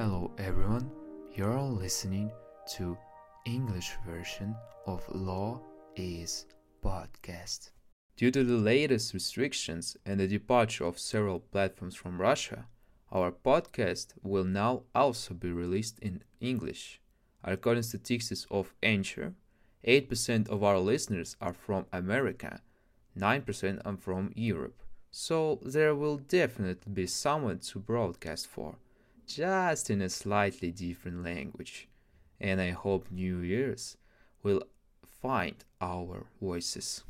Hello everyone, you're listening to English version of Law is Podcast. Due to the latest restrictions and the departure of several platforms from Russia, our podcast will now also be released in English. According to statistics of Anchor, 8% of our listeners are from America, 9% are from Europe. So there will definitely be someone to broadcast for, just in a slightly different language. And I hope new ears will find our voices.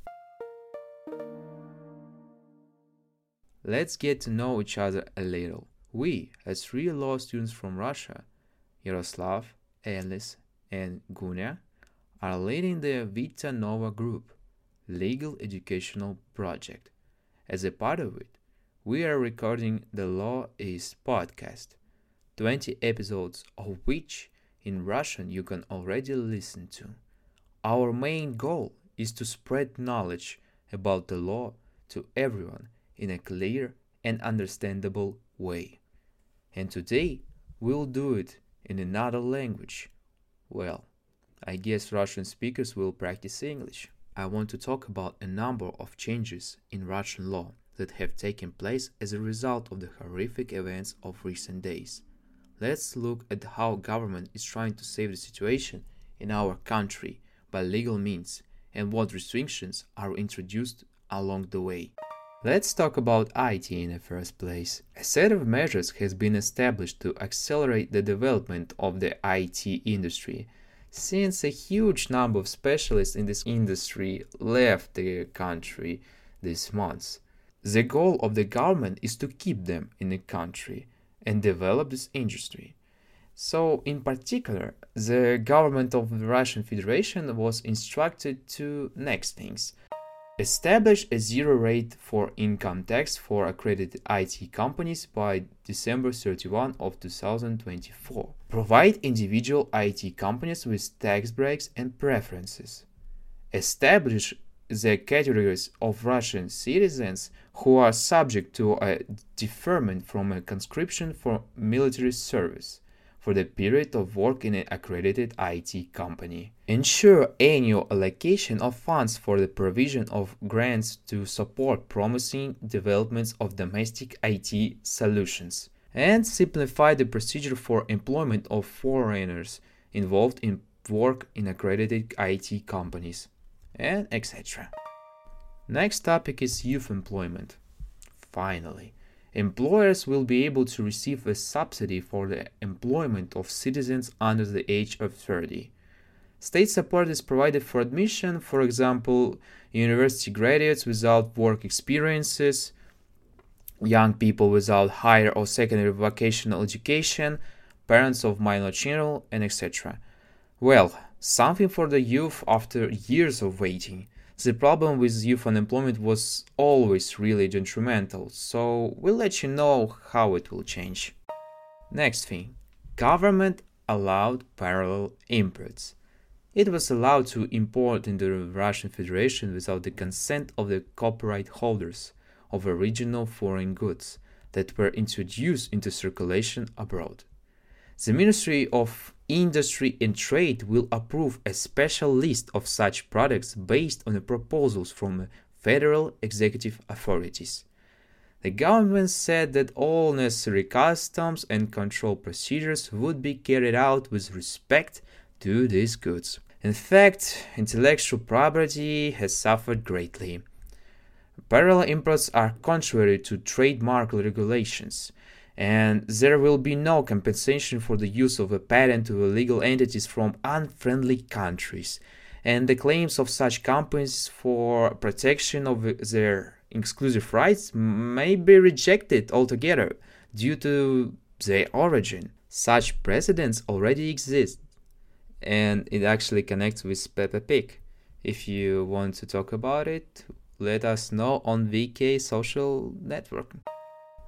Let's get to know each other a little. We, as three law students from Russia, Yaroslav, Enlis, and Gunia, are leading the Vita Nova group, legal educational project. As a part of it, we are recording the Law is Podcast, 20 episodes of which in Russian you can already listen to. Our main goal is to spread knowledge about the law to everyone in a clear and understandable way. And today we'll do it in another language. Well, I guess Russian speakers will practice English. I want to talk about a number of changes in Russian law that have taken place as a result of the horrific events of recent days. Let's look at how government is trying to save the situation in our country by legal means and what restrictions are introduced along the way. Let's talk about IT in the first place. A set of measures has been established to accelerate the development of the IT industry. Since a huge number of specialists in this industry left the country this month, the goal of the government is to keep them in the country and develop this industry. So, in particular, the government of the Russian Federation was instructed to next things. Establish a zero rate for income tax for accredited IT companies by December 31 of 2024. Provide individual IT companies with tax breaks and preferences. Establish the categories of Russian citizens who are subject to a deferment from a conscription for military service for the period of work in an accredited IT company. Ensure annual allocation of funds for the provision of grants to support promising developments of domestic IT solutions. And simplify the procedure for employment of foreigners involved in work in accredited IT companies, and etc. Next topic is youth employment. Finally, employers will be able to receive a subsidy for the employment of citizens under the age of 30. State support is provided for admission, for example, university graduates without work experiences, young people without higher or secondary vocational education, parents of minor children, and etc. Well, something for the youth after years of waiting. The problem with youth unemployment was always really detrimental, so we'll let you know how it will change. Next thing. Government allowed parallel imports. It was allowed to import in the Russian Federation without the consent of the copyright holders of original foreign goods that were introduced into circulation abroad. The Ministry of Industry and Trade will approve a special list of such products based on the proposals from federal executive authorities. The government said that all necessary customs and control procedures would be carried out with respect to these goods. In fact, intellectual property has suffered greatly. Parallel imports are contrary to trademark regulations, and there will be no compensation for the use of a patent to illegal entities from unfriendly countries, and the claims of such companies for protection of their exclusive rights may be rejected altogether due to their origin. Such precedents already exist, and it actually connects with Peppa Pig. If you want to talk about it, let us know on VK social network.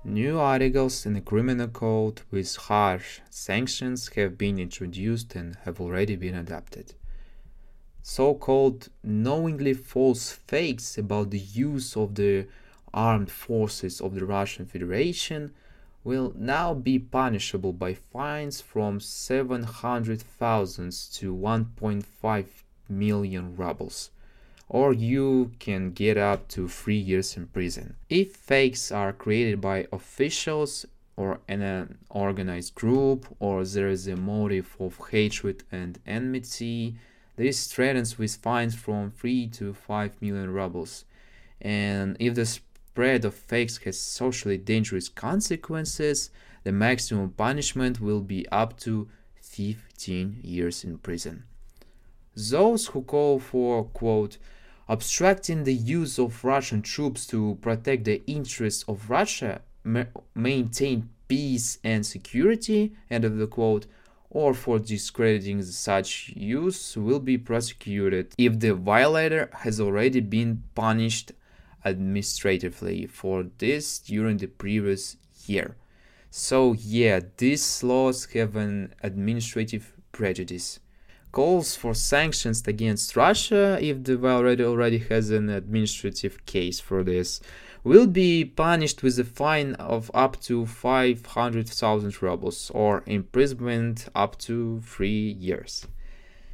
New articles in the criminal code with harsh sanctions have been introduced and have already been adopted. So-called knowingly false facts about the use of the armed forces of the Russian Federation will now be punishable by fines from 700,000 to 1.5 million rubles, or you can get up to 3 years in prison. If fakes are created by officials or an organized group, or there is a motive of hatred and enmity, this threatens with fines from 3 to 5 million rubles. And if the spread of fakes has socially dangerous consequences, the maximum punishment will be up to 15 years in prison. Those who call for, quote, obstructing the use of Russian troops to protect the interests of Russia, maintain peace and security, end of the quote, or for discrediting such use, will be prosecuted if the violator has already been punished administratively for this during the previous year. So yeah, these laws have an administrative prejudice. Calls for sanctions against Russia, if the violator already has an administrative case for this, will be punished with a fine of up to 500,000 rubles or imprisonment up to 3 years.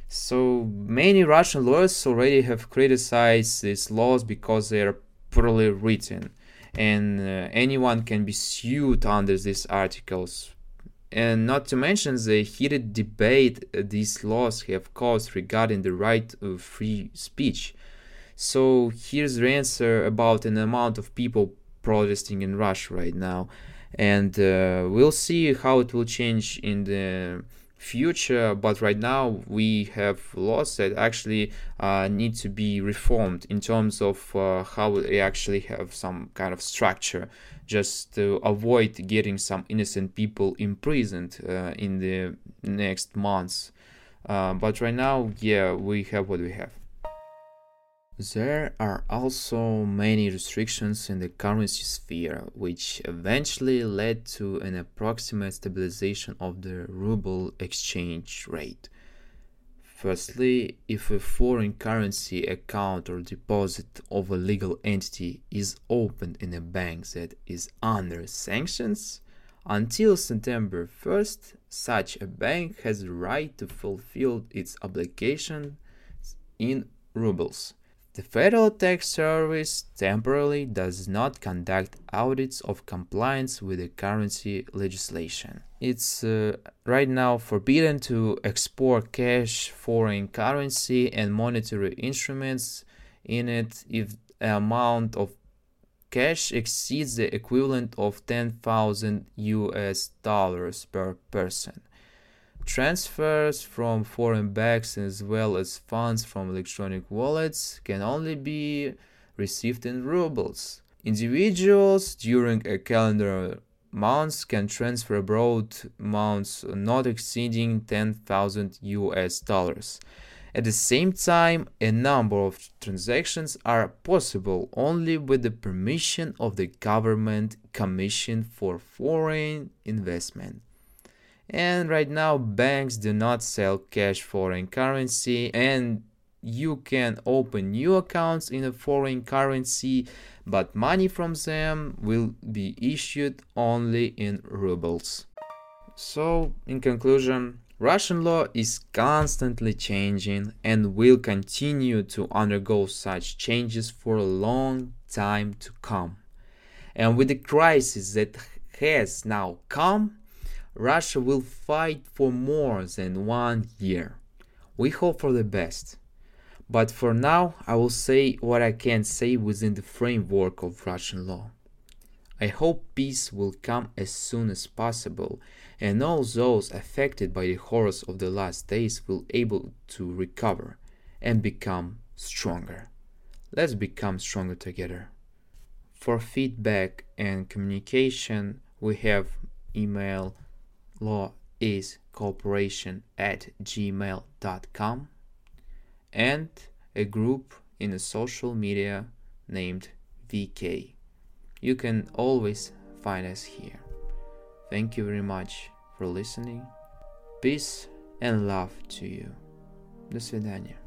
So many Russian lawyers already have criticized these laws because they are poorly written, and anyone can be sued under these articles. And not to mention the heated debate these laws have caused regarding the right of free speech. So here's the answer about an amount of people protesting in Russia right now, and we'll see how it will change in the future, but right now we have laws that actually need to be reformed in terms of how they actually have some kind of structure, just to avoid getting some innocent people imprisoned in the next months. But right now, yeah, we have what we have. There are also many restrictions in the currency sphere, which eventually led to an approximate stabilization of the ruble exchange rate. Firstly, if a foreign currency account or deposit of a legal entity is opened in a bank that is under sanctions, until September 1st, such a bank has the right to fulfill its obligation in rubles. The Federal Tax Service temporarily does not conduct audits of compliance with the currency legislation. It's right now forbidden to export cash, foreign currency, and monetary instruments in it if the amount of cash exceeds the equivalent of $10,000 per person. Transfers from foreign banks as well as funds from electronic wallets can only be received in rubles. Individuals during a calendar month can transfer abroad amounts not exceeding $10,000. At the same time, a number of transactions are possible only with the permission of the Government Commission for Foreign Investment. And right now, banks do not sell cash foreign currency, and you can open new accounts in a foreign currency, but money from them will be issued only in rubles. So, in conclusion, Russian law is constantly changing and will continue to undergo such changes for a long time to come. And with the crisis that has now come, Russia will fight for more than 1 year. We hope for the best. But for now, I will say what I can say within the framework of Russian law. I hope peace will come as soon as possible, and all those affected by the horrors of the last days will be able to recover and become stronger. Let's become stronger together. For feedback and communication, we have email lawiscooperation@gmail.com and a group in a social media named VK. You can always find us here. Thank you very much for listening. Peace and love to you. До свидания.